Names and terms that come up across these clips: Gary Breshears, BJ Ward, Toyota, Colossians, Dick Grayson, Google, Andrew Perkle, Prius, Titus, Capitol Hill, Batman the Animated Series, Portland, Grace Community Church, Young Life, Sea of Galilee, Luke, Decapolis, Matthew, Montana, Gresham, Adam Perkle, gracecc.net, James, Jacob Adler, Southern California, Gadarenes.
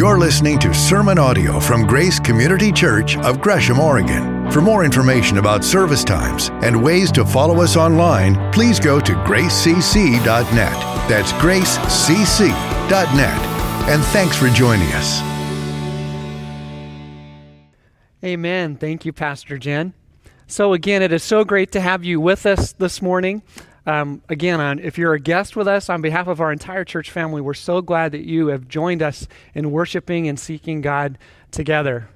You're listening to sermon audio from Grace Community Church of Gresham, Oregon. For more information about service times and ways to follow us online, please go to gracecc.net. That's gracecc.net. And thanks for joining us. Amen. Thank you, Pastor Jen. So again, it is so great to have you with us this morning. If you're a guest with us, on behalf of our entire church family, we're so glad that you have joined us in worshiping and seeking God together.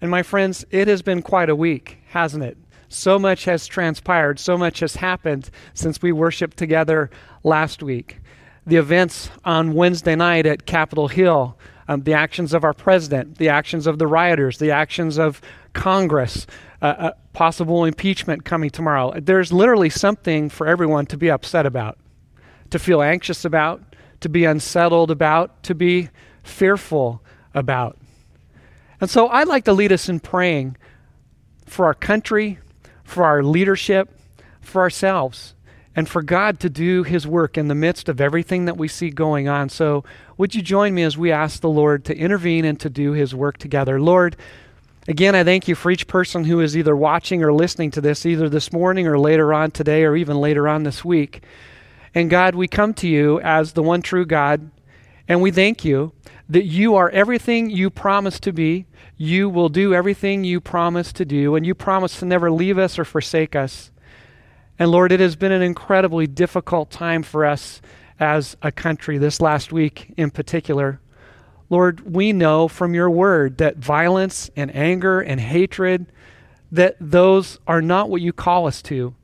And my friends, it has been quite a week, hasn't it? So much has transpired, so much has happened since we worshiped together last week. The events on Wednesday night at Capitol Hill, the actions of our president, the actions of the rioters, the actions of Congress, possible impeachment coming tomorrow. There's literally something for everyone to be upset about, to feel anxious about, to be unsettled about, to be fearful about. And so I'd like to lead us in praying for our country, for our leadership, for ourselves, and for God to do his work in the midst of everything that we see going on. So would you join me as we ask the Lord to intervene and to do his work together? Lord, again, I thank you for each person who is either watching or listening to this, either this morning or later on today or even later on this week. And God, we come to you as the one true God, and we thank you that you are everything you promised to be. You will do everything you promised to do, and you promised to never leave us or forsake us. And Lord, it has been an incredibly difficult time for us as a country, this last week in particular. Lord, we know from your word that violence and anger and hatred, that those are not what you call us to.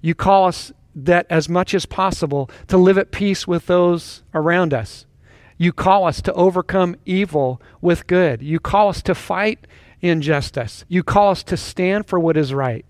You call us that as much as possible to live at peace with those around us. You call us to overcome evil with good. You call us to fight injustice. You call us to stand for what is right.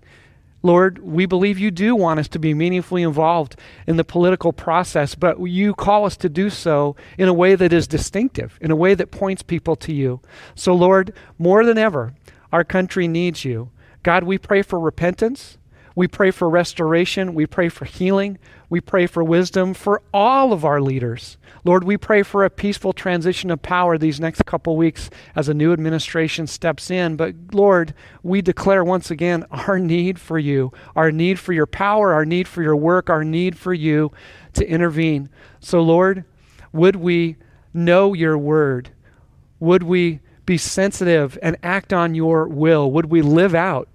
Lord, we believe you do want us to be meaningfully involved in the political process, but you call us to do so in a way that is distinctive, in a way that points people to you. So Lord, more than ever, our country needs you. God, we pray for repentance. We pray for restoration. We pray for healing. We pray for wisdom for all of our leaders. Lord, we pray for a peaceful transition of power these next couple weeks as a new administration steps in. But Lord, we declare once again our need for you, our need for your power, our need for your work, our need for you to intervene. So Lord, would we know your word? Would we be sensitive and act on your will? Would we live out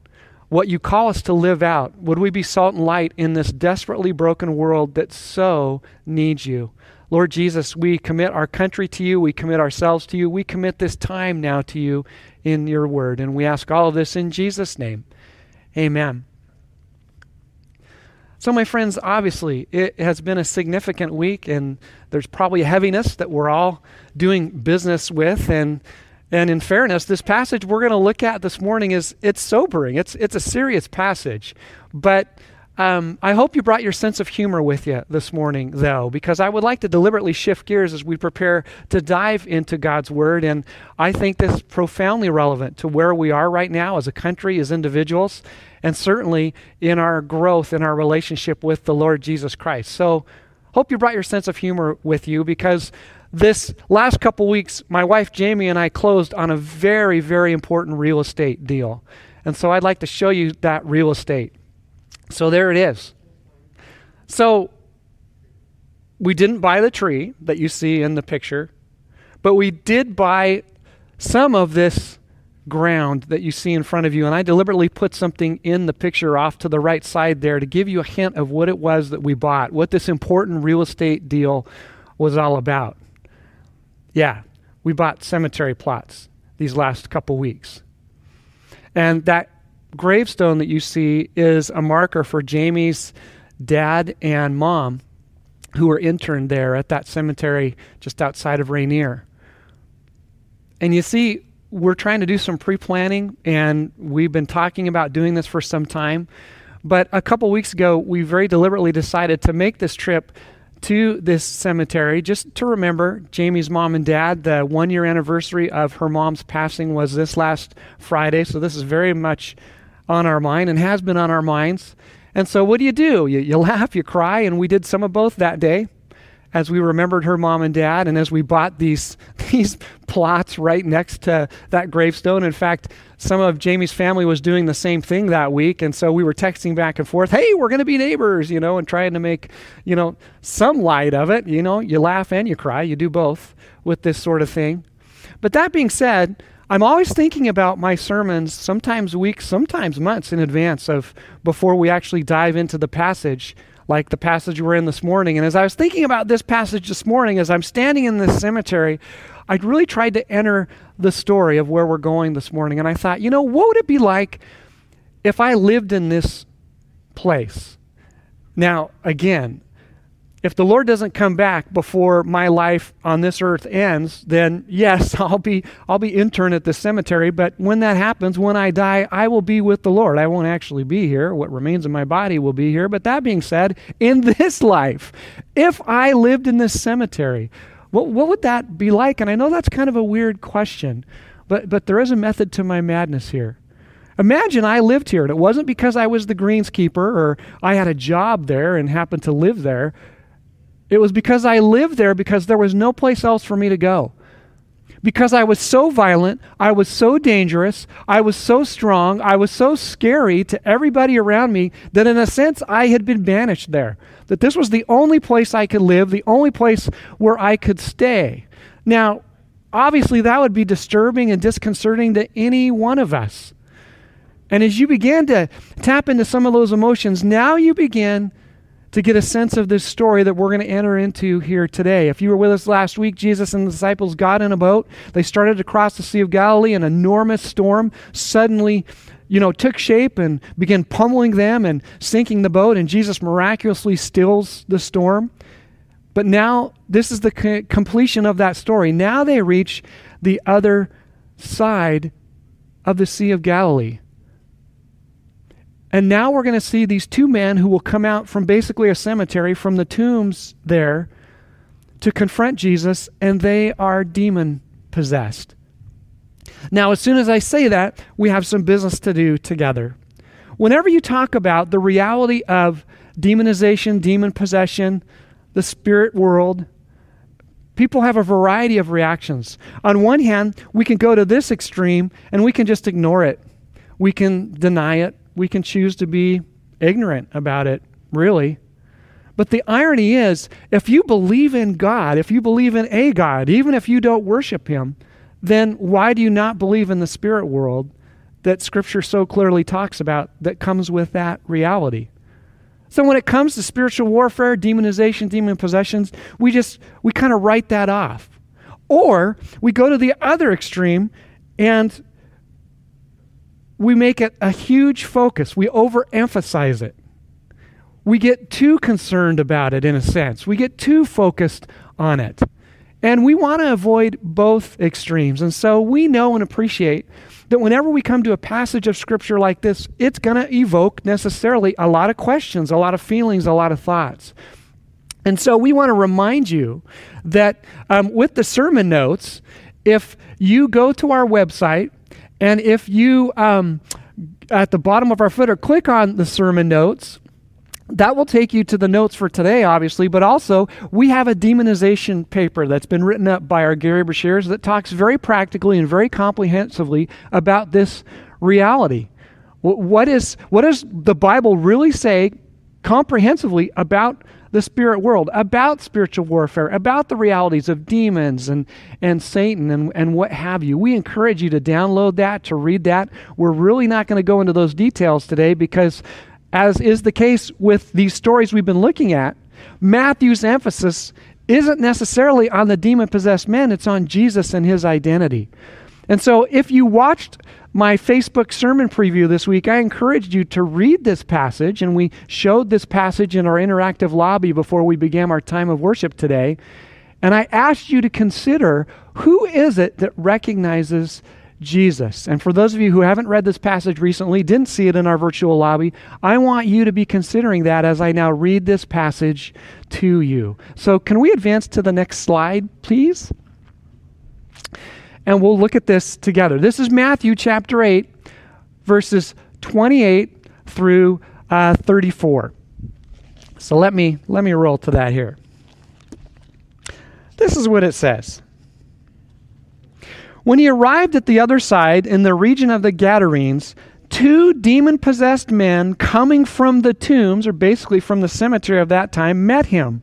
what you call us to live out? Would we be salt and light in this desperately broken world that so needs you? Lord Jesus, we commit our country to you. We commit ourselves to you. We commit this time now to you in your word. And we ask all of this in Jesus' name. Amen. So my friends, obviously, it has been a significant week, and there's probably a heaviness that we're all doing business with. And in fairness, this passage we're going to look at this morning it's sobering. It's a serious passage. But I hope you brought your sense of humor with you this morning, though, because I would like to deliberately shift gears as we prepare to dive into God's word. And I think this is profoundly relevant to where we are right now as a country, as individuals, and certainly in our growth, in our relationship with the Lord Jesus Christ. So hope you brought your sense of humor with you, because this last couple weeks, my wife Jamie and I closed on a very, very important real estate deal. And so I'd like to show you that real estate. So there it is. So we didn't buy the tree that you see in the picture, but we did buy some of this ground that you see in front of you. And I deliberately put something in the picture off to the right side there to give you a hint of what it was that we bought, what this important real estate deal was all about. Yeah, we bought cemetery plots these last couple weeks. And that gravestone that you see is a marker for Jamie's dad and mom, who were interned there at that cemetery just outside of Rainier. And you see, we're trying to do some pre-planning, and we've been talking about doing this for some time. But a couple weeks ago, we very deliberately decided to make this trip to this cemetery, just to remember Jamie's mom and dad. The 1-year anniversary of her mom's passing was this last Friday, so this is very much on our mind and has been on our minds. And so what do? You laugh, you cry, and we did some of both that day as we remembered her mom and dad, and as we bought these plots right next to that gravestone. In fact, some of Jamie's family was doing the same thing that week, and so we were texting back and forth, hey, we're going to be neighbors, and trying to make, some light of it. You laugh and you cry, you do both with this sort of thing. But that being said, I'm always thinking about my sermons, sometimes weeks, sometimes months in advance of before we actually dive into the passage, like the passage we're in this morning. And as I was thinking about this passage this morning, as I'm standing in this cemetery, I'd really tried to enter the story of where we're going this morning. And I thought, what would it be like if I lived in this place? Now, again, if the Lord doesn't come back before my life on this earth ends, then yes, I'll be interned at the cemetery. But when that happens, when I die, I will be with the Lord. I won't actually be here. What remains of my body will be here. But that being said, in this life, if I lived in this cemetery, what would that be like? And I know that's kind of a weird question, but there is a method to my madness here. Imagine I lived here, and it wasn't because I was the greenskeeper or I had a job there and happened to live there. It was because I lived there, because there was no place else for me to go. Because I was so violent, I was so dangerous, I was so strong, I was so scary to everybody around me that in a sense I had been banished there. That this was the only place I could live, the only place where I could stay. Now, obviously that would be disturbing and disconcerting to any one of us. And as you began to tap into some of those emotions, now you begin to get a sense of this story that we're going to enter into here today. If you were with us last week, Jesus and the disciples got in a boat. They started to cross the Sea of Galilee. An enormous storm suddenly, took shape and began pummeling them and sinking the boat. And Jesus miraculously stills the storm. But now this is the completion of that story. Now they reach the other side of the Sea of Galilee. And now we're going to see these two men who will come out from basically a cemetery, from the tombs there, to confront Jesus, and they are demon-possessed. Now, as soon as I say that, we have some business to do together. Whenever you talk about the reality of demonization, demon possession, the spirit world, people have a variety of reactions. On one hand, we can go to this extreme, and we can just ignore it. We can deny it. We can choose to be ignorant about it, really. But the irony is, if you believe in God, if you believe in a God, even if you don't worship him, then why do you not believe in the spirit world that Scripture so clearly talks about that comes with that reality? So when it comes to spiritual warfare, demonization, demon possessions, we kind of write that off. Or we go to the other extreme and we make it a huge focus. We overemphasize it. We get too concerned about it, in a sense. We get too focused on it. And we want to avoid both extremes. And so we know and appreciate that whenever we come to a passage of Scripture like this, it's going to evoke necessarily a lot of questions, a lot of feelings, a lot of thoughts. And so we want to remind you that with the sermon notes, if you go to our website, and if you, at the bottom of our footer, click on the sermon notes, that will take you to the notes for today, obviously, but also we have a demonization paper that's been written up by our Gary Breshears that talks very practically and very comprehensively about this reality. What does the Bible really say comprehensively about the spirit world, about spiritual warfare, about the realities of demons and Satan and what have you? We encourage you to download that, to read that. We're really not going to go into those details today because, as is the case with these stories we've been looking at, Matthew's emphasis isn't necessarily on the demon-possessed men, it's on Jesus and his identity. And so if you watched my Facebook sermon preview this week, I encouraged you to read this passage, and we showed this passage in our interactive lobby before we began our time of worship today. And I asked you to consider, who is it that recognizes Jesus? And for those of you who haven't read this passage recently, didn't see it in our virtual lobby, I want you to be considering that as I now read this passage to you. So can we advance to the next slide, please? And we'll look at this together. This is Matthew chapter 8, verses 28 through 34. So let me roll to that here. This is what it says. When he arrived at the other side in the region of the Gadarenes, two demon-possessed men coming from the tombs, or basically from the cemetery of that time, met him.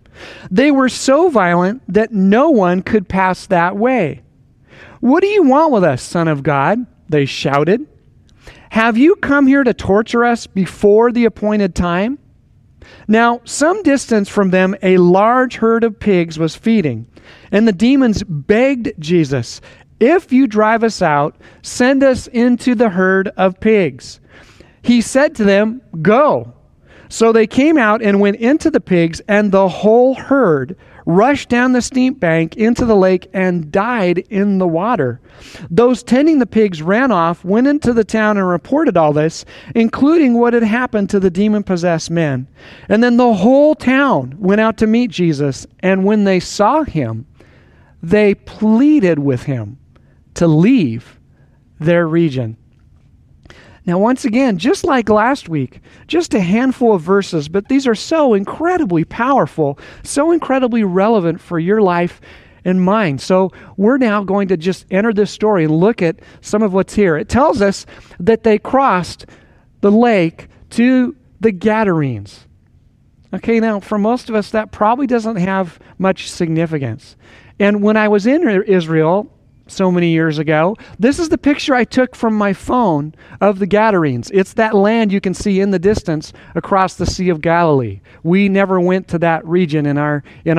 They were so violent that no one could pass that way. "What do you want with us, Son of God?" they shouted. "Have you come here to torture us before the appointed time?" Now, some distance from them, a large herd of pigs was feeding, and the demons begged Jesus, "If you drive us out, send us into the herd of pigs." He said to them, "Go." So they came out and went into the pigs, and the whole herd rushed down the steep bank into the lake and died in the water. Those tending the pigs ran off, went into the town, and reported all this, including what had happened to the demon-possessed men. And then the whole town went out to meet Jesus, and when they saw him, they pleaded with him to leave their region. Now, once again, just like last week, just a handful of verses, but these are so incredibly powerful, so incredibly relevant for your life and mine. So we're now going to just enter this story and look at some of what's here. It tells us that they crossed the lake to the Gadarenes. Okay, now for most of us, that probably doesn't have much significance. And when I was in Israel so many years ago, this is the picture I took from my phone of the Gadarenes. It's that land you can see in the distance across the Sea of Galilee. We never went to that region in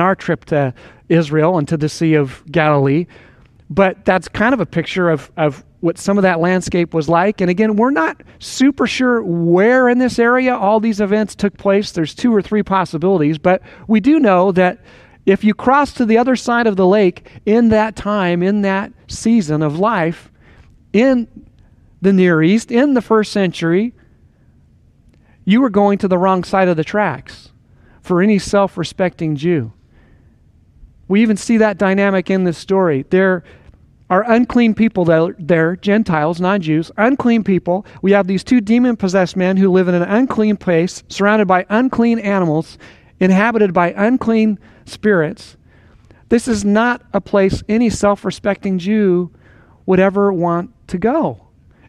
our trip to Israel and to the Sea of Galilee, but that's kind of a picture of what some of that landscape was like. And again, we're not super sure where in this area all these events took place. There's two or three possibilities, but we do know that if you cross to the other side of the lake in that time, in that season of life, in the Near East, in the first century, you were going to the wrong side of the tracks for any self-respecting Jew. We even see that dynamic in this story. There are unclean people there, Gentiles, non-Jews, unclean people. We have these two demon-possessed men who live in an unclean place, surrounded by unclean animals, inhabited by unclean spirits. This is not a place any self-respecting Jew would ever want to go.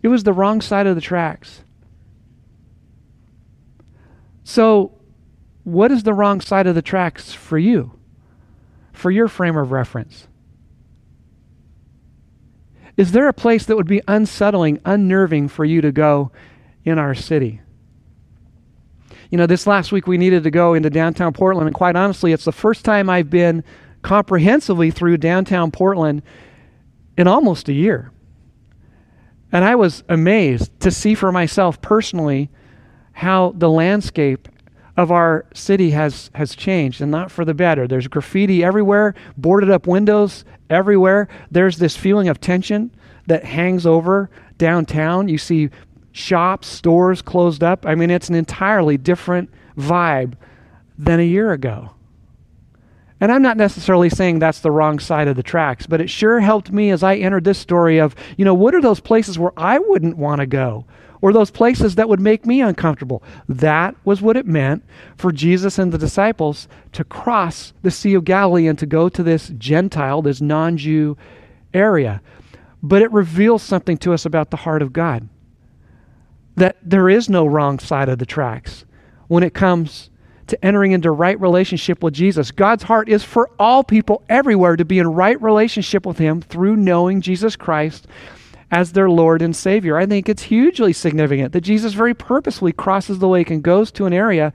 It was the wrong side of the tracks. So, what is the wrong side of the tracks for you? For your frame of reference? Is there a place that would be unsettling, unnerving for you to go in our city? You know, this last week we needed to go into downtown Portland, and quite honestly, it's the first time I've been comprehensively through downtown Portland in almost a year. And I was amazed to see for myself personally how the landscape of our city has changed, and not for the better. There's graffiti everywhere, boarded up windows everywhere. There's this feeling of tension that hangs over downtown. You see shops, stores closed up. I mean, it's an entirely different vibe than a year ago. And I'm not necessarily saying that's the wrong side of the tracks, but it sure helped me as I entered this story of, you know, what are those places where I wouldn't want to go, or those places that would make me uncomfortable? That was what it meant for Jesus and the disciples to cross the Sea of Galilee and to go to this Gentile, this non-Jew area. But it reveals something to us about the heart of God, that there is no wrong side of the tracks when it comes to entering into right relationship with Jesus. God's heart is for all people everywhere to be in right relationship with him through knowing Jesus Christ as their Lord and Savior. I think it's hugely significant that Jesus very purposely crosses the lake and goes to an area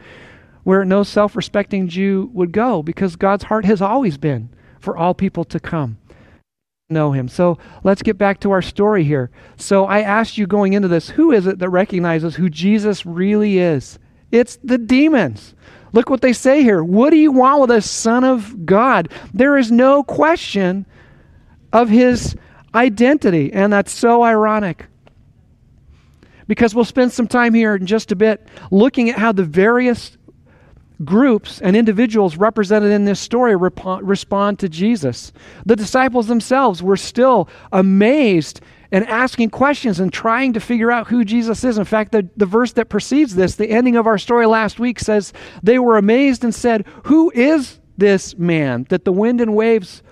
where no self-respecting Jew would go, because God's heart has always been for all people to come know him. So let's get back to our story here. So I asked you going into this, who is it that recognizes who Jesus really is? It's the demons. Look what they say here. What do you want with us, Son of God? There is no question of his identity. And that's so ironic, because we'll spend some time here in just a bit looking at how the various groups and individuals represented in this story respond to Jesus. The disciples themselves were still amazed and asking questions and trying to figure out who Jesus is. In fact, the verse that precedes this, the ending of our story last week, says they were amazed and said, "Who is this man that the wind and waves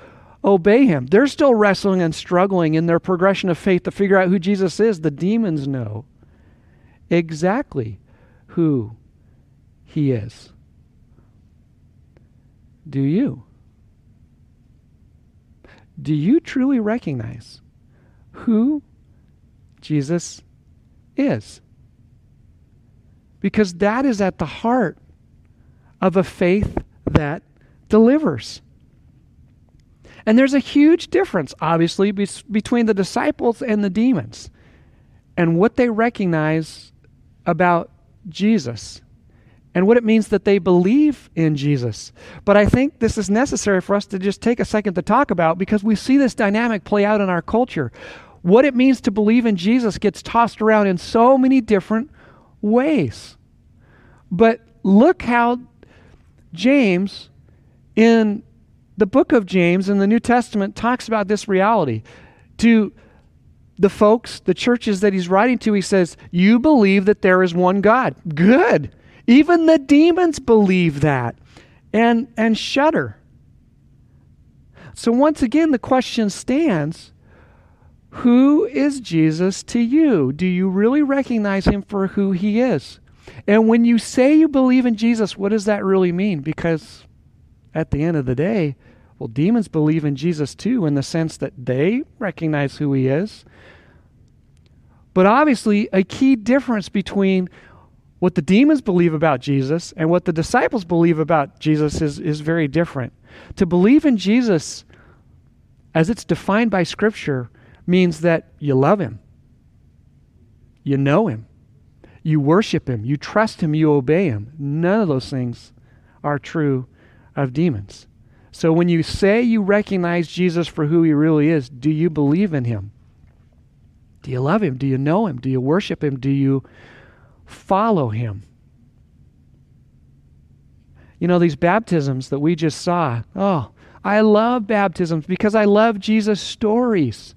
obey him. They're still wrestling and struggling in their progression of faith to figure out who Jesus is. The demons know exactly who he is. Do you? Do you truly recognize who Jesus is? Because that is at the heart of a faith that delivers. And there's a huge difference, obviously, between the disciples and the demons and what they recognize about Jesus and what it means that they believe in Jesus. But I think this is necessary for us to just take a second to talk about, because we see this dynamic play out in our culture. What it means to believe in Jesus gets tossed around in so many different ways. But look how James, in the book of James in the New Testament, talks about this reality. To the folks, the churches that he's writing to, he says, you believe that there is one God. Good. Even the demons believe that and shudder. So once again, the question stands, who is Jesus to you? Do you really recognize him for who he is? And when you say you believe in Jesus, what does that really mean? Because at the end of the day, well, demons believe in Jesus too, in the sense that they recognize who he is. But obviously, a key difference between what the demons believe about Jesus and what the disciples believe about Jesus is very different. To believe in Jesus, as it's defined by Scripture, means that you love him, you know him, you worship him, you trust him, you obey him. None of those things are true of demons. So when you say you recognize Jesus for who he really is, do you believe in him? Do you love him? Do you know him? Do you worship him? Do you follow him? You know, these baptisms that we just saw, oh, I love baptisms because I love Jesus' stories.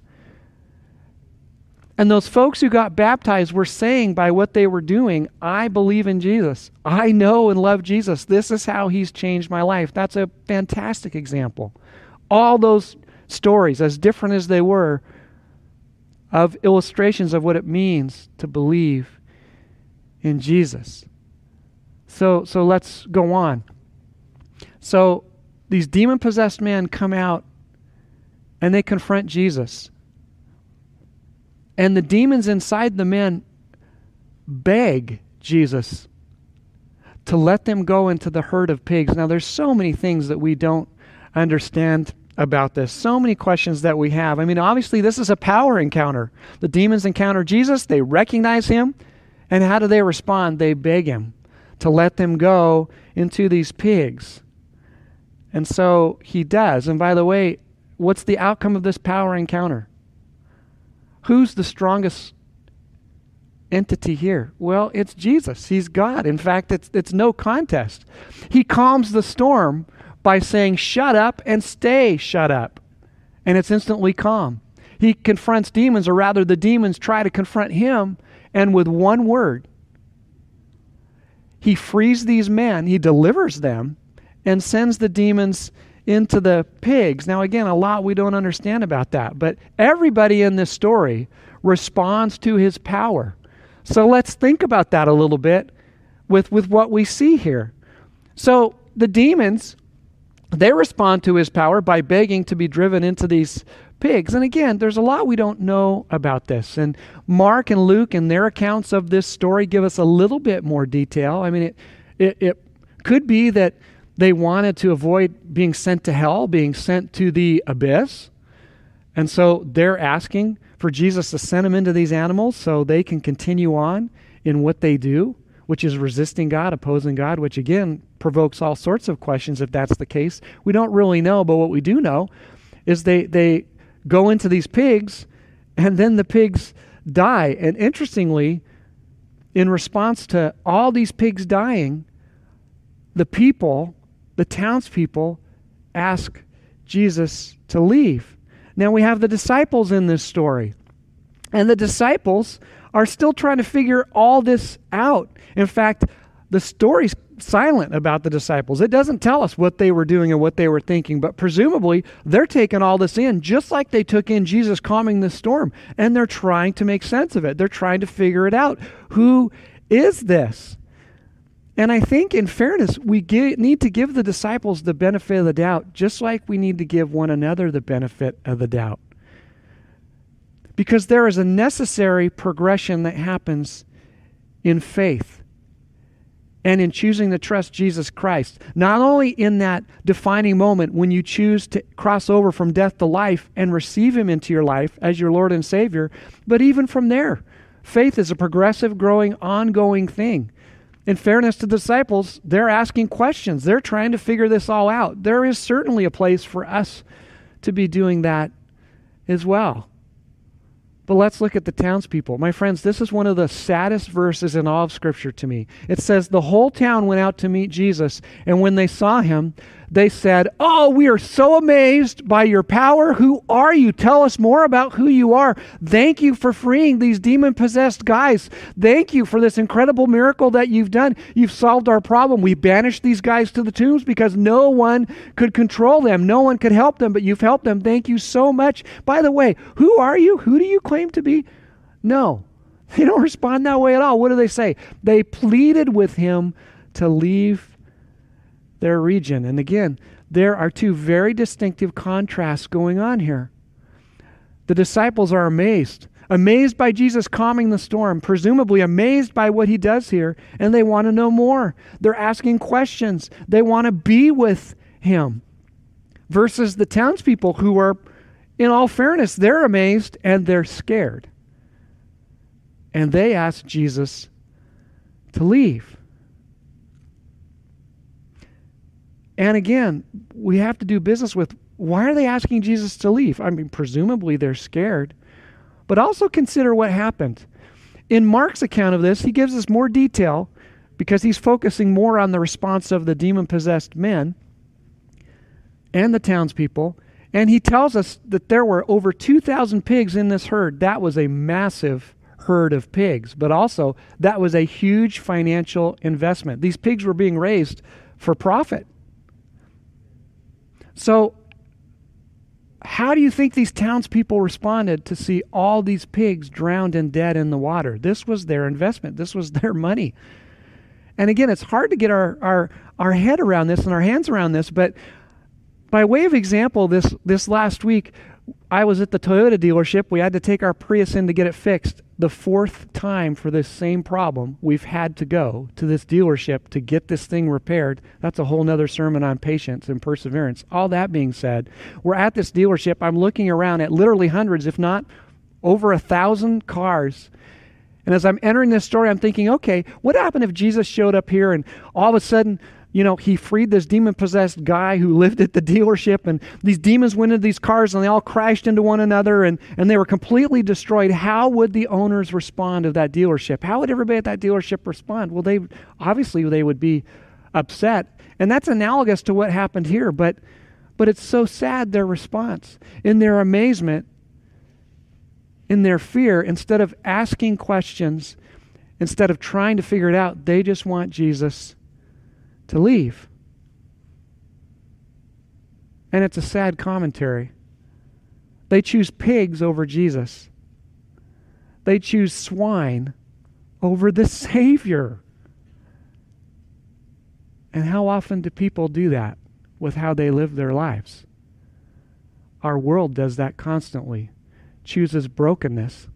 And those folks who got baptized were saying by what they were doing, I believe in Jesus. I know and love Jesus. This is how he's changed my life. That's a fantastic example. All those stories, as different as they were, of illustrations of what it means to believe in Jesus. So let's go on. So these demon-possessed men come out and they confront Jesus. And the demons inside the men beg Jesus to let them go into the herd of pigs. Now, there's so many things that we don't understand about this, so many questions that we have. I mean, obviously, this is a power encounter. The demons encounter Jesus, they recognize him, and how do they respond? They beg him to let them go into these pigs. And so he does. And by the way, what's the outcome of this power encounter? Who's the strongest entity here? Well, it's Jesus. He's God. In fact, it's no contest. He calms the storm by saying, shut up and stay shut up. And it's instantly calm. He confronts demons, or rather the demons try to confront him, and with one word, he frees these men, he delivers them, and sends the demons into the pigs. Now, again, a lot we don't understand about that, but everybody in this story responds to his power. So let's think about that a little bit with what we see here. So the demons, they respond to his power by begging to be driven into these pigs. And again, there's a lot we don't know about this. And Mark and Luke and their accounts of this story give us a little bit more detail. I mean, it could be that they wanted to avoid being sent to hell, being sent to the abyss. And so they're asking for Jesus to send them into these animals so they can continue on in what they do, which is resisting God, opposing God, which again provokes all sorts of questions if that's the case. We don't really know, but what we do know is they go into these pigs and then the pigs die. And interestingly, in response to all these pigs dying, the people, the townspeople, ask Jesus to leave. Now we have the disciples in this story, and the disciples are still trying to figure all this out. In fact, the story silent about the disciples. It doesn't tell us what they were doing and what they were thinking, but presumably they're taking all this in just like they took in Jesus calming the storm, and they're trying to make sense of it. They're trying to figure it out. Who is this? And I think in fairness, we need to give the disciples the benefit of the doubt, just like we need to give one another the benefit of the doubt. Because there is a necessary progression that happens in faith and in choosing to trust Jesus Christ. Not only in that defining moment when you choose to cross over from death to life and receive Him into your life as your Lord and Savior, but even from there. Faith is a progressive, growing, ongoing thing. In fairness to the disciples, they're asking questions. They're trying to figure this all out. There is certainly a place for us to be doing that as well. But let's look at the townspeople. My friends, this is one of the saddest verses in all of Scripture to me. It says, the whole town went out to meet Jesus, and when they saw Him, they said, "Oh, we are so amazed by your power. Who are you? Tell us more about who you are. Thank you for freeing these demon-possessed guys. Thank you for this incredible miracle that you've done. You've solved our problem. We banished these guys to the tombs because no one could control them. No one could help them, but you've helped them. Thank you so much. By the way, who are you? Who do you claim to be?" No, they don't respond that way at all. What do they say? They pleaded with Him to leave their region. And again, there are two very distinctive contrasts going on here. The disciples are amazed by Jesus calming the storm, presumably amazed by what He does here, and they want to know more. They're asking questions. They want to be with Him. Versus the townspeople who are, in all fairness, they're amazed and they're scared. And they ask Jesus to leave. And again, we have to do business with, why are they asking Jesus to leave? I mean, presumably they're scared. But also consider what happened. In Mark's account of this, he gives us more detail because he's focusing more on the response of the demon-possessed men and the townspeople. And he tells us that there were over 2,000 pigs in this herd. That was a massive herd of pigs. But also, that was a huge financial investment. These pigs were being raised for profit. So how do you think these townspeople responded to see all these pigs drowned and dead in the water? This was their investment. This was their money. And again, it's hard to get our head around this and our hands around this, but by way of example, this last week, I was at the Toyota dealership. We had to take our Prius in to get it fixed. The fourth time for this same problem, we've had to go to this dealership to get this thing repaired. That's a whole nother sermon on patience and perseverance. All that being said, we're at this dealership. I'm looking around at literally hundreds, if not over 1,000 cars. And as I'm entering this story, I'm thinking, okay, what happened if Jesus showed up here and all of a sudden, you know, He freed this demon-possessed guy who lived at the dealership, and these demons went into these cars and they all crashed into one another and they were completely destroyed. How would the owners respond of that dealership? How would everybody at that dealership respond? Well, they would be upset. And that's analogous to what happened here, but it's so sad, their response. In their amazement, in their fear, instead of asking questions, instead of trying to figure it out, they just want Jesus to leave. And it's a sad commentary. They choose pigs over Jesus. They choose swine over the Savior. And how often do people do that with how they live their lives? Our world does that constantly. Chooses brokenness.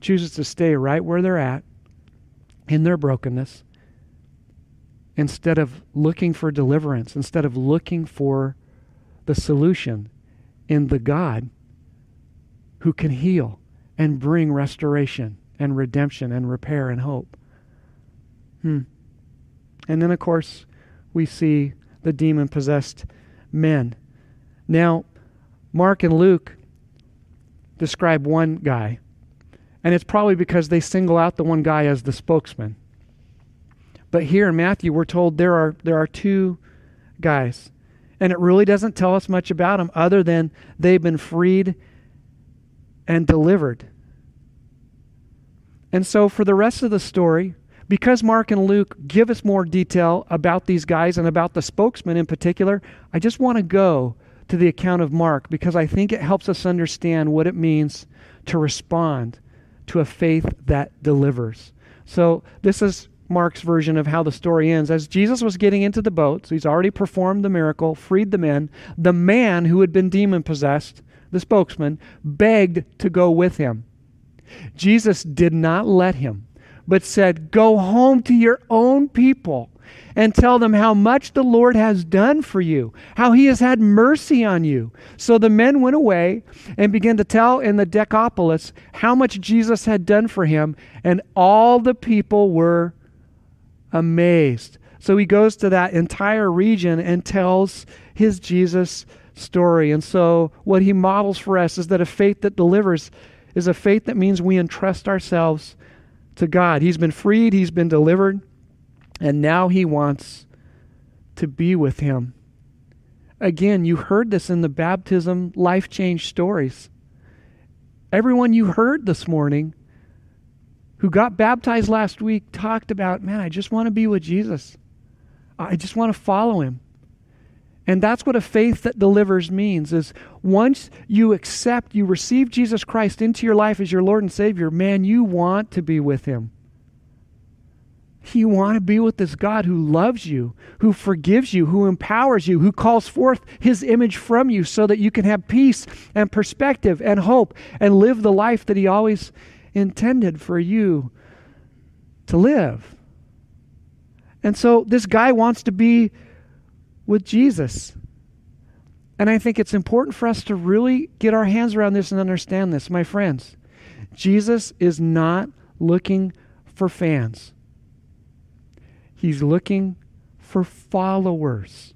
Chooses to stay right where they're at in their brokenness, instead of looking for deliverance, instead of looking for the solution in the God who can heal and bring restoration and redemption and repair and hope. And then, of course, we see the demon-possessed men. Now, Mark and Luke describe one guy, and it's probably because they single out the one guy as the spokesman. But here in Matthew, we're told there are two guys. And it really doesn't tell us much about them other than they've been freed and delivered. And so for the rest of the story, Because Mark and Luke give us more detail about these guys and about the spokesman in particular, I just want to go to the account of Mark because I think it helps us understand what it means to respond to a faith that delivers. So this is Mark's version of how the story ends. As Jesus was getting into the boat, so he's already performed the miracle, freed the men, the man who had been demon-possessed, the spokesman, begged to go with him. Jesus did not let him, but said, "Go home to your own people and tell them how much the Lord has done for you, how he has had mercy on you." So the men went away and began to tell in the Decapolis how much Jesus had done for him, and all the people were amazed. So he goes to that entire region and tells his Jesus story. And so what he models for us is that a faith that delivers is a faith that means we entrust ourselves to God. He's been freed, he's been delivered, and now he wants to be with him. Again, you heard this in the baptism life change stories. Everyone you heard this morning who got baptized last week talked about, man, I just want to be with Jesus. I just want to follow him. And that's what a faith that delivers means, is once you accept, you receive Jesus Christ into your life as your Lord and Savior, man, you want to be with him. You want to be with this God who loves you, who forgives you, who empowers you, who calls forth his image from you so that you can have peace and perspective and hope and live the life that he always intended for you to live. And so this guy wants to be with Jesus. And I think it's important for us to really get our hands around this and understand this. My friends, Jesus is not looking for fans. He's looking for followers.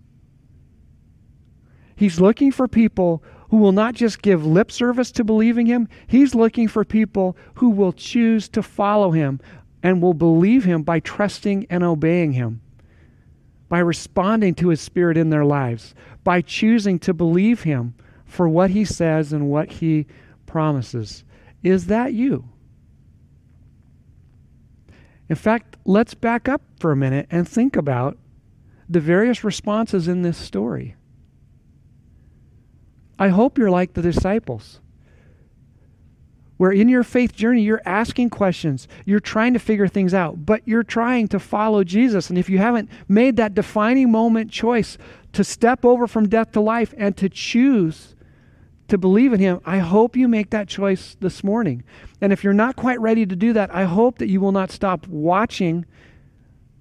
He's looking for people who will not just give lip service to believing him. He's looking for people who will choose to follow him and will believe him by trusting and obeying him, by responding to his Spirit in their lives, by choosing to believe him for what he says and what he promises. Is that you? In fact, let's back up for a minute and think about the various responses in this story. I hope you're like the disciples, where in your faith journey, you're asking questions, you're trying to figure things out, but you're trying to follow Jesus. And if you haven't made that defining moment choice to step over from death to life and to choose to believe in him, I hope you make that choice this morning. And if you're not quite ready to do that, I hope that you will not stop watching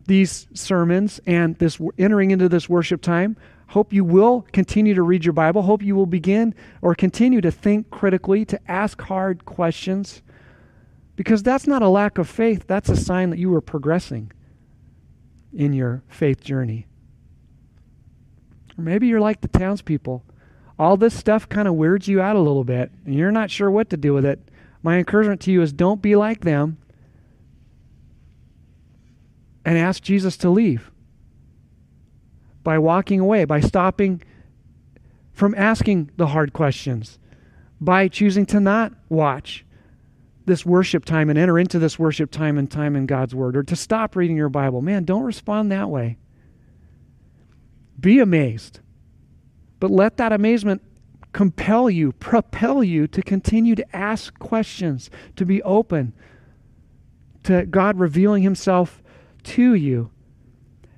these sermons and this entering into this worship time. Hope you will continue to read your Bible. Hope you will begin or continue to think critically, to ask hard questions, because that's not a lack of faith. That's a sign that you are progressing in your faith journey. Or maybe you're like the townspeople. All this stuff kind of weirds you out a little bit, and you're not sure what to do with it. My encouragement to you is don't be like them and ask Jesus to leave. By walking away, by stopping from asking the hard questions, by choosing to not watch this worship time and enter into this worship time in God's Word, or to stop reading your Bible. Man, don't respond that way. Be amazed, but let that amazement compel you, propel you to continue to ask questions, to be open to God revealing himself to you.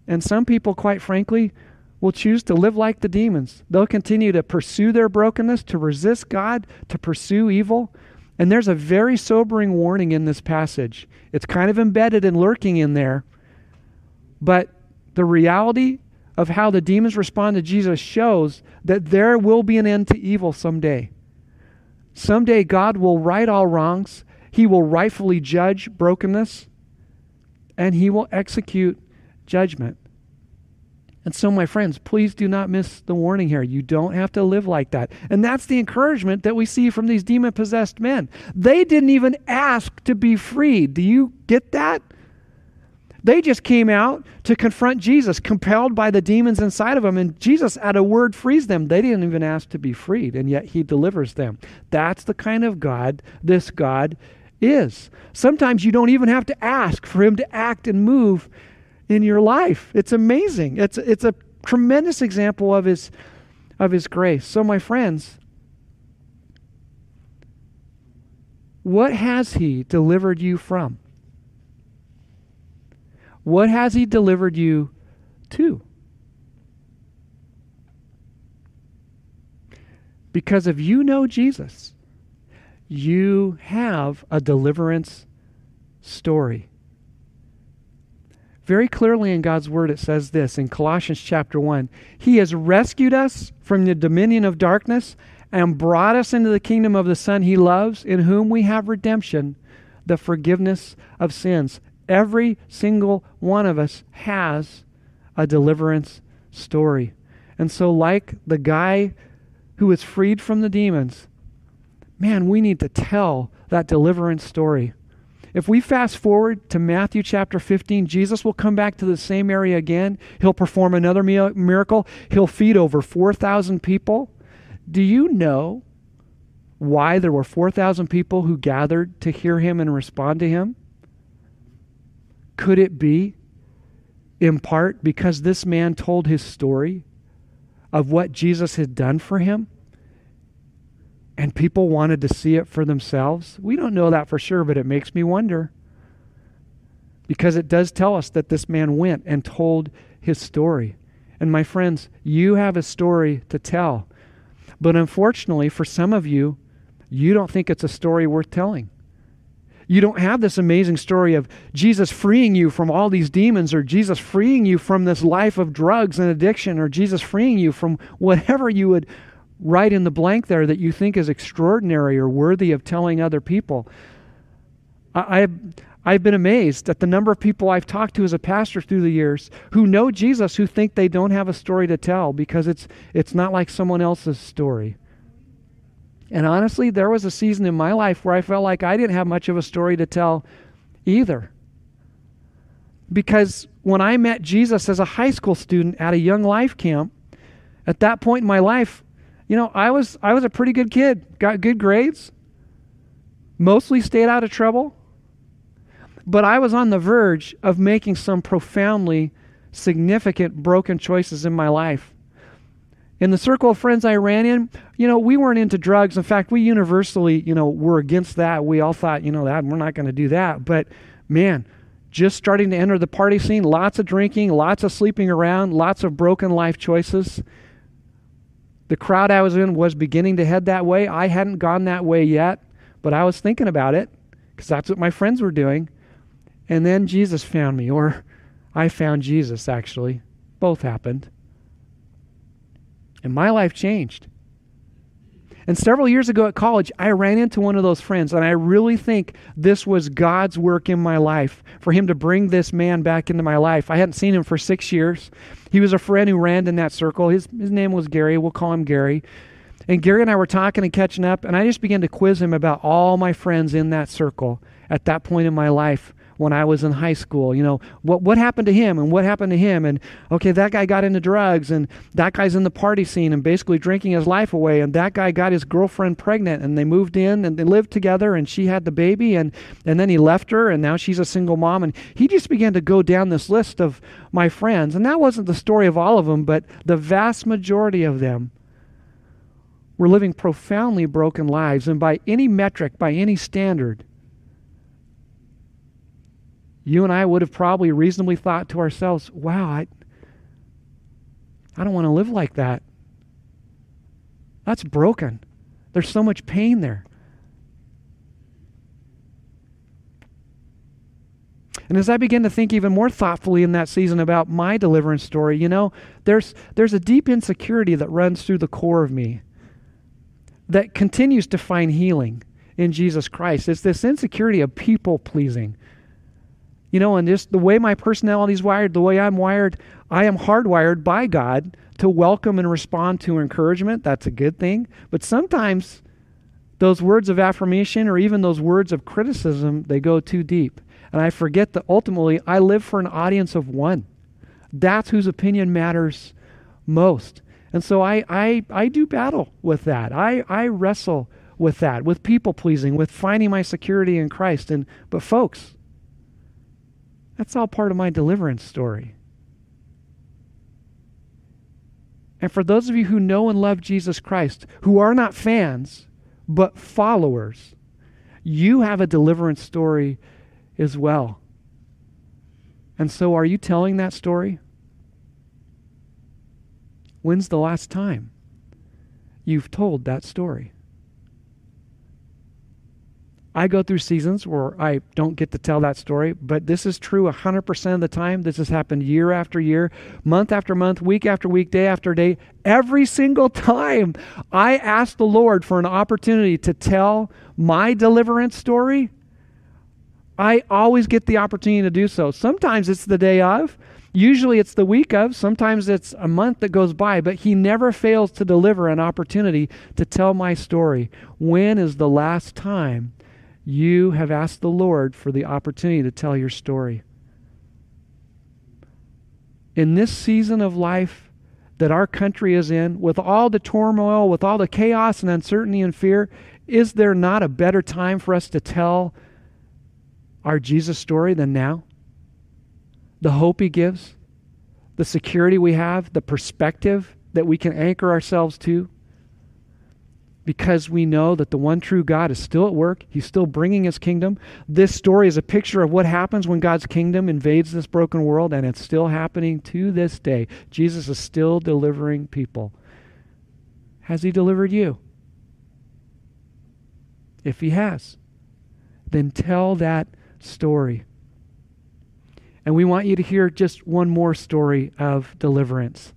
And some people, quite frankly, will choose to live like the demons. They'll continue to pursue their brokenness, to resist God, to pursue evil. And there's a very sobering warning in this passage. It's kind of embedded and lurking in there. But the reality of how the demons respond to Jesus shows that there will be an end to evil someday. Someday God will right all wrongs. He will rightfully judge brokenness. And he will execute judgment. And so, my friends, please do not miss the warning here. You don't have to live like that. And that's the encouragement that we see from these demon-possessed men. They didn't even ask to be freed. Do you get that? They just came out to confront Jesus, compelled by the demons inside of them. And Jesus, at a word, frees them. They didn't even ask to be freed, and yet he delivers them. That's the kind of God this God is. Sometimes you don't even have to ask for him to act and move in your life. It's amazing. It's a tremendous example of his grace. So my friends, what has he delivered you from? What has he delivered you to? Because if you know Jesus, you have a deliverance story. Very clearly in God's word, it says this in Colossians chapter 1. He has rescued us from the dominion of darkness and brought us into the kingdom of the Son he loves, in whom we have redemption, the forgiveness of sins. Every single one of us has a deliverance story. And so like the guy who was freed from the demons, man, we need to tell that deliverance story. If we fast forward to Matthew chapter 15, Jesus will come back to the same area again. He'll perform another miracle. He'll feed over 4,000 people. Do you know why there were 4,000 people who gathered to hear him and respond to him? Could it be, in part, because this man told his story of what Jesus had done for him? And people wanted to see it for themselves. We don't know that for sure, but it makes me wonder. Because it does tell us that this man went and told his story. And my friends, you have a story to tell. But unfortunately, for some of you, you don't think it's a story worth telling. You don't have this amazing story of Jesus freeing you from all these demons, or Jesus freeing you from this life of drugs and addiction, or Jesus freeing you from whatever you would write in the blank there that you think is extraordinary or worthy of telling other people. I've been amazed at the number of people I've talked to as a pastor through the years who know Jesus, who think they don't have a story to tell because it's not like someone else's story. And honestly, there was a season in my life where I felt like I didn't have much of a story to tell either. Because when I met Jesus as a high school student at a Young Life camp, at that point in my life, you know, I was a pretty good kid, got good grades, mostly stayed out of trouble, but I was on the verge of making some profoundly significant broken choices in my life. In the circle of friends I ran in, you know, we weren't into drugs. In fact, we universally, you know, were against that. We all thought, you know, that we're not going to do that. But man, just starting to enter the party scene, lots of drinking, lots of sleeping around, lots of broken life choices. The crowd I was in was beginning to head that way. I hadn't gone that way yet, but I was thinking about it because that's what my friends were doing. And then Jesus found me, or I found Jesus, actually. Both happened. And my life changed. And several years ago at college, I ran into one of those friends, and I really think this was God's work in my life for him to bring this man back into my life. I hadn't seen him for 6 years. He was a friend who ran in that circle. His name was Gary. We'll call him Gary. And Gary and I were talking and catching up, and I just began to quiz him about all my friends in that circle at that point in my life when I was in high school. You know, what happened to him, and what happened to him, and okay, that guy got into drugs, and that guy's in the party scene and basically drinking his life away, and that guy got his girlfriend pregnant, and they moved in and they lived together, and she had the baby, and then he left her, and now she's a single mom. And he just began to go down this list of my friends, and that wasn't the story of all of them, but the vast majority of them were living profoundly broken lives, and by any metric, by any standard, you and I would have probably reasonably thought to ourselves, wow, I don't want to live like that. That's broken. There's so much pain there. And as I begin to think even more thoughtfully in that season about my deliverance story, you know, there's a deep insecurity that runs through the core of me that continues to find healing in Jesus Christ. It's this insecurity of people-pleasing. You know, and just the way my personality is wired, the way I'm wired, I am hardwired by God to welcome and respond to encouragement. That's a good thing. But sometimes those words of affirmation, or even those words of criticism, they go too deep. And I forget that ultimately I live for an audience of one. That's whose opinion matters most. And so I do battle with that. I wrestle with that, with people pleasing, with finding my security in Christ. But folks, that's all part of my deliverance story. And for those of you who know and love Jesus Christ, who are not fans, but followers, you have a deliverance story as well. And so are you telling that story? When's the last time you've told that story? I go through seasons where I don't get to tell that story, but this is true 100% of the time. This has happened year after year, month after month, week after week, day after day. Every single time I ask the Lord for an opportunity to tell my deliverance story, I always get the opportunity to do so. Sometimes it's the day of, usually it's the week of, sometimes it's a month that goes by, but he never fails to deliver an opportunity to tell my story. When is the last time you have asked the Lord for the opportunity to tell your story? In this season of life that our country is in, with all the turmoil, with all the chaos and uncertainty and fear, is there not a better time for us to tell our Jesus story than now? The hope he gives, the security we have, the perspective that we can anchor ourselves to, because we know that the one true God is still at work. He's still bringing his kingdom. This story is a picture of what happens when God's kingdom invades this broken world, and it's still happening to this day. Jesus is still delivering people. Has he delivered you? If he has, then tell that story. And we want you to hear just one more story of deliverance.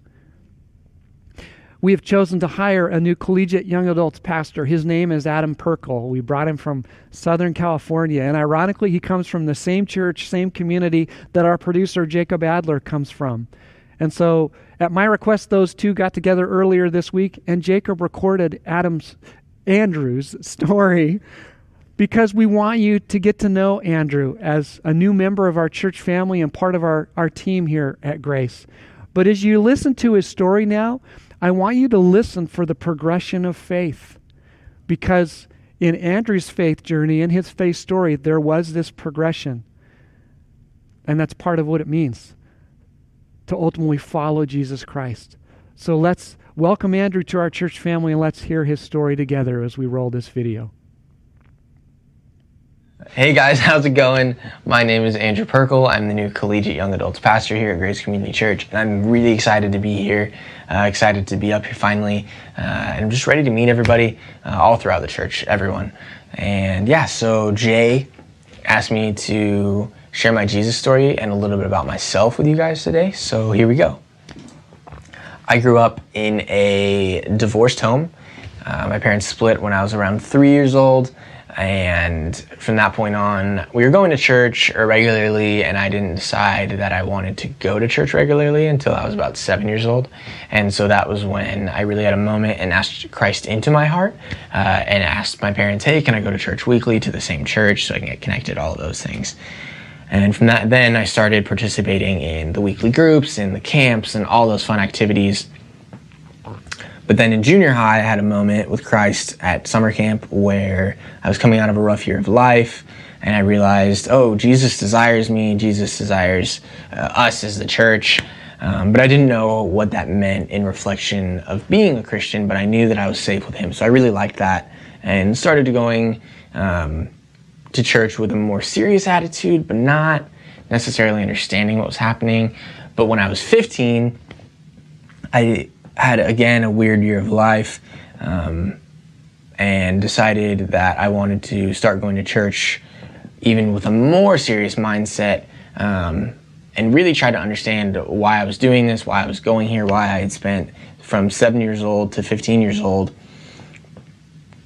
We have chosen to hire a new collegiate young adults pastor. His name is Adam Perkle. We brought him from Southern California. And ironically, he comes from the same church, same community that our producer, Jacob Adler, comes from. And so at my request, those two got together earlier this week, and Jacob recorded Andrew's story, because we want you to get to know Andrew as a new member of our church family and part of our team here at Grace. But as you listen to his story now, I want you to listen for the progression of faith, because in Andrew's faith journey, in his faith story, there was this progression. And that's part of what it means to ultimately follow Jesus Christ. So let's welcome Andrew to our church family, and let's hear his story together as we roll this video. Hey guys, how's it going? My name is Andrew Perkle. I'm the new collegiate young adults pastor here at Grace Community Church, and I'm really excited to be here, excited to be up here finally, and I'm just ready to meet everybody all throughout the church, everyone. And yeah, so Jay asked me to share my Jesus story and a little bit about myself with you guys today, so here we go. I grew up in a divorced home. My parents split when I was around 3 years old. And from that point on, we were going to church regularly, and I didn't decide that I wanted to go to church regularly until I was about 7 years old. And so that was when I really had a moment and asked Christ into my heart, and asked my parents, hey, can I go to church weekly, to the same church so I can get connected, all of those things. And from that, then I started participating in the weekly groups, in the camps, and all those fun activities. But then in junior high, I had a moment with Christ at summer camp where I was coming out of a rough year of life, and I realized, oh, Jesus desires me, Jesus desires us as the church. But I didn't know what that meant in reflection of being a Christian, but I knew that I was safe with him. So I really liked that and started going to church with a more serious attitude, but not necessarily understanding what was happening. But when I was 15, I had, again, a weird year of life, and decided that I wanted to start going to church even with a more serious mindset, and really try to understand why I was doing this, why I was going here, why I had spent from 7 years old to 15 years old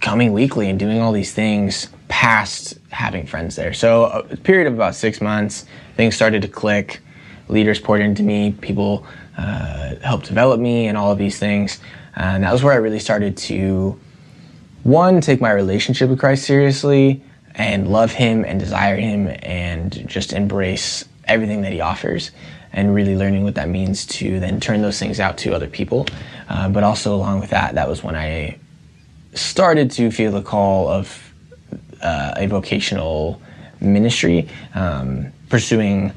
coming weekly and doing all these things past having friends there. So a period of about 6 months, things started to click. Leaders poured into me, people helped develop me, and all of these things. And that was where I really started to, one, take my relationship with Christ seriously and love him and desire him and just embrace everything that he offers, and really learning what that means to then turn those things out to other people. But also along with that, that was when I started to feel the call of a vocational ministry, pursuing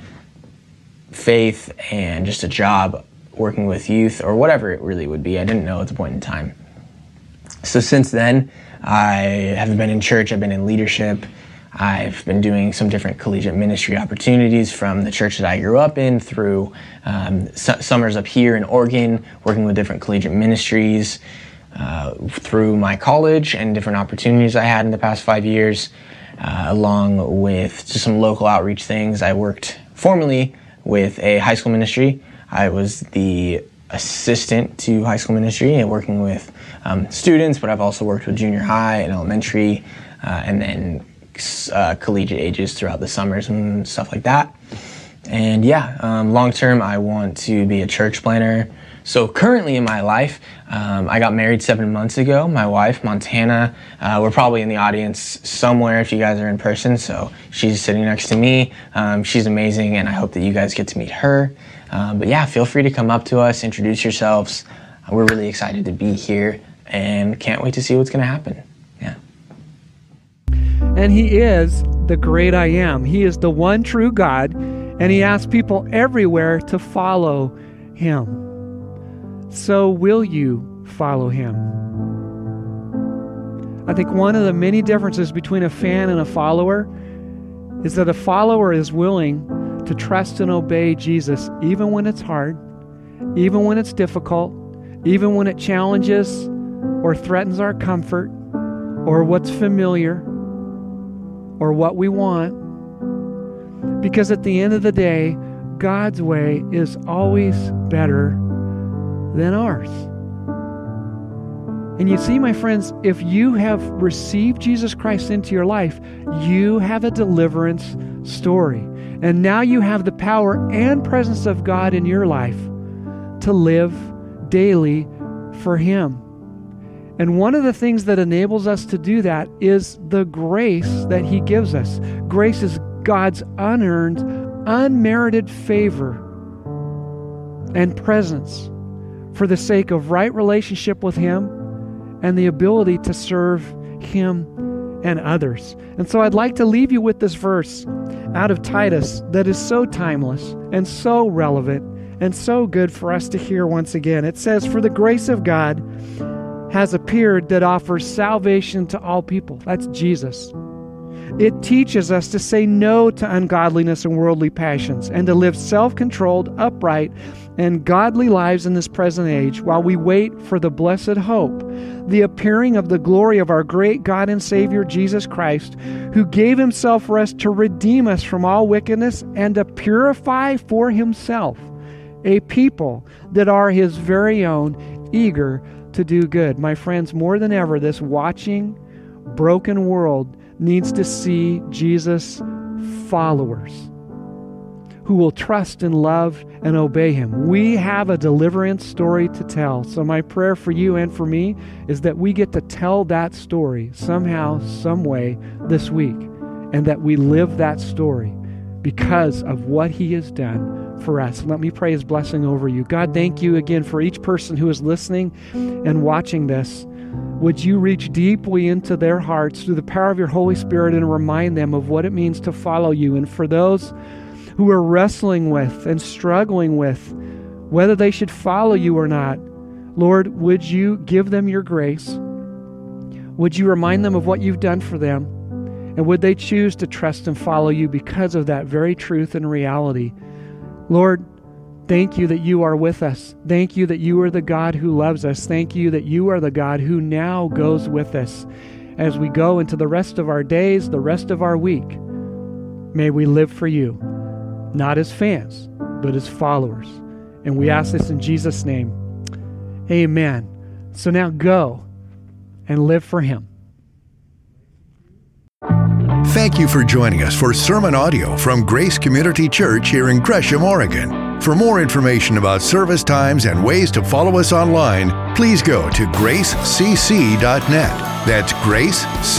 faith and just a job working with youth or whatever it really would be. I didn't know at the point in time. So since then, I have been in church, I've been in leadership, I've been doing some different collegiate ministry opportunities from the church that I grew up in through summers up here in Oregon, working with different collegiate ministries through my college and different opportunities I had in the past 5 years, along with just some local outreach things. I worked formerly with a high school ministry. I was the assistant to high school ministry and working with students, but I've also worked with junior high and elementary, and then collegiate ages throughout the summers and stuff like that. And yeah, long term, I want to be a church planner. So currently in my life, I got married 7 months ago. My wife, Montana, we're probably in the audience somewhere if you guys are in person. So she's sitting next to me. She's amazing, and I hope that you guys get to meet her. But yeah, feel free to come up to us, introduce yourselves. We're really excited to be here and can't wait to see what's going to happen. Yeah. And he is the great I Am. He is the one true God, and he asks people everywhere to follow him. So will you follow him? I think one of the many differences between a fan and a follower is that a follower is willing to trust and obey Jesus, even when it's hard, even when it's difficult, even when it challenges or threatens our comfort or what's familiar or what we want. Because at the end of the day, God's way is always better than ours. And you see, my friends, if you have received Jesus Christ into your life, you have a deliverance story. And now you have the power and presence of God in your life to live daily for him. And one of the things that enables us to do that is the grace that he gives us. Grace is God's unearned, unmerited favor and presence for the sake of right relationship with him and the ability to serve him and others. And so I'd like to leave you with this verse out of Titus that is so timeless and so relevant and so good for us to hear once again. It says, "For the grace of God has appeared that offers salvation to all people." That's Jesus. "It teaches us to say no to ungodliness and worldly passions and to live self-controlled, upright, and godly lives in this present age while we wait for the blessed hope, the appearing of the glory of our great God and Savior Jesus Christ, who gave himself for us to redeem us from all wickedness and to purify for himself a people that are his very own, eager to do good." My friends, more than ever, this watching, broken world needs to see Jesus followers who will trust and love and obey him. We have a deliverance story to tell. So my prayer for you and for me is that we get to tell that story somehow, some way this week, and that we live that story because of what he has done for us. Let me pray his blessing over you. God, thank you again for each person who is listening and watching this. Would you reach deeply into their hearts through the power of your Holy Spirit and remind them of what it means to follow you. And for those who are wrestling with and struggling with whether they should follow you or not, Lord, would you give them your grace? Would you remind them of what you've done for them? And would they choose to trust and follow you because of that very truth and reality? Lord, thank you that you are with us. Thank you that you are the God who loves us. Thank you that you are the God who now goes with us as we go into the rest of our days, the rest of our week. May we live for you. Not as fans, but as followers. And we ask this in Jesus' name. Amen. So now go and live for him. Thank you for joining us for sermon audio from Grace Community Church here in Gresham, Oregon. For more information about service times and ways to follow us online, please go to gracecc.net. That's gracecc.net.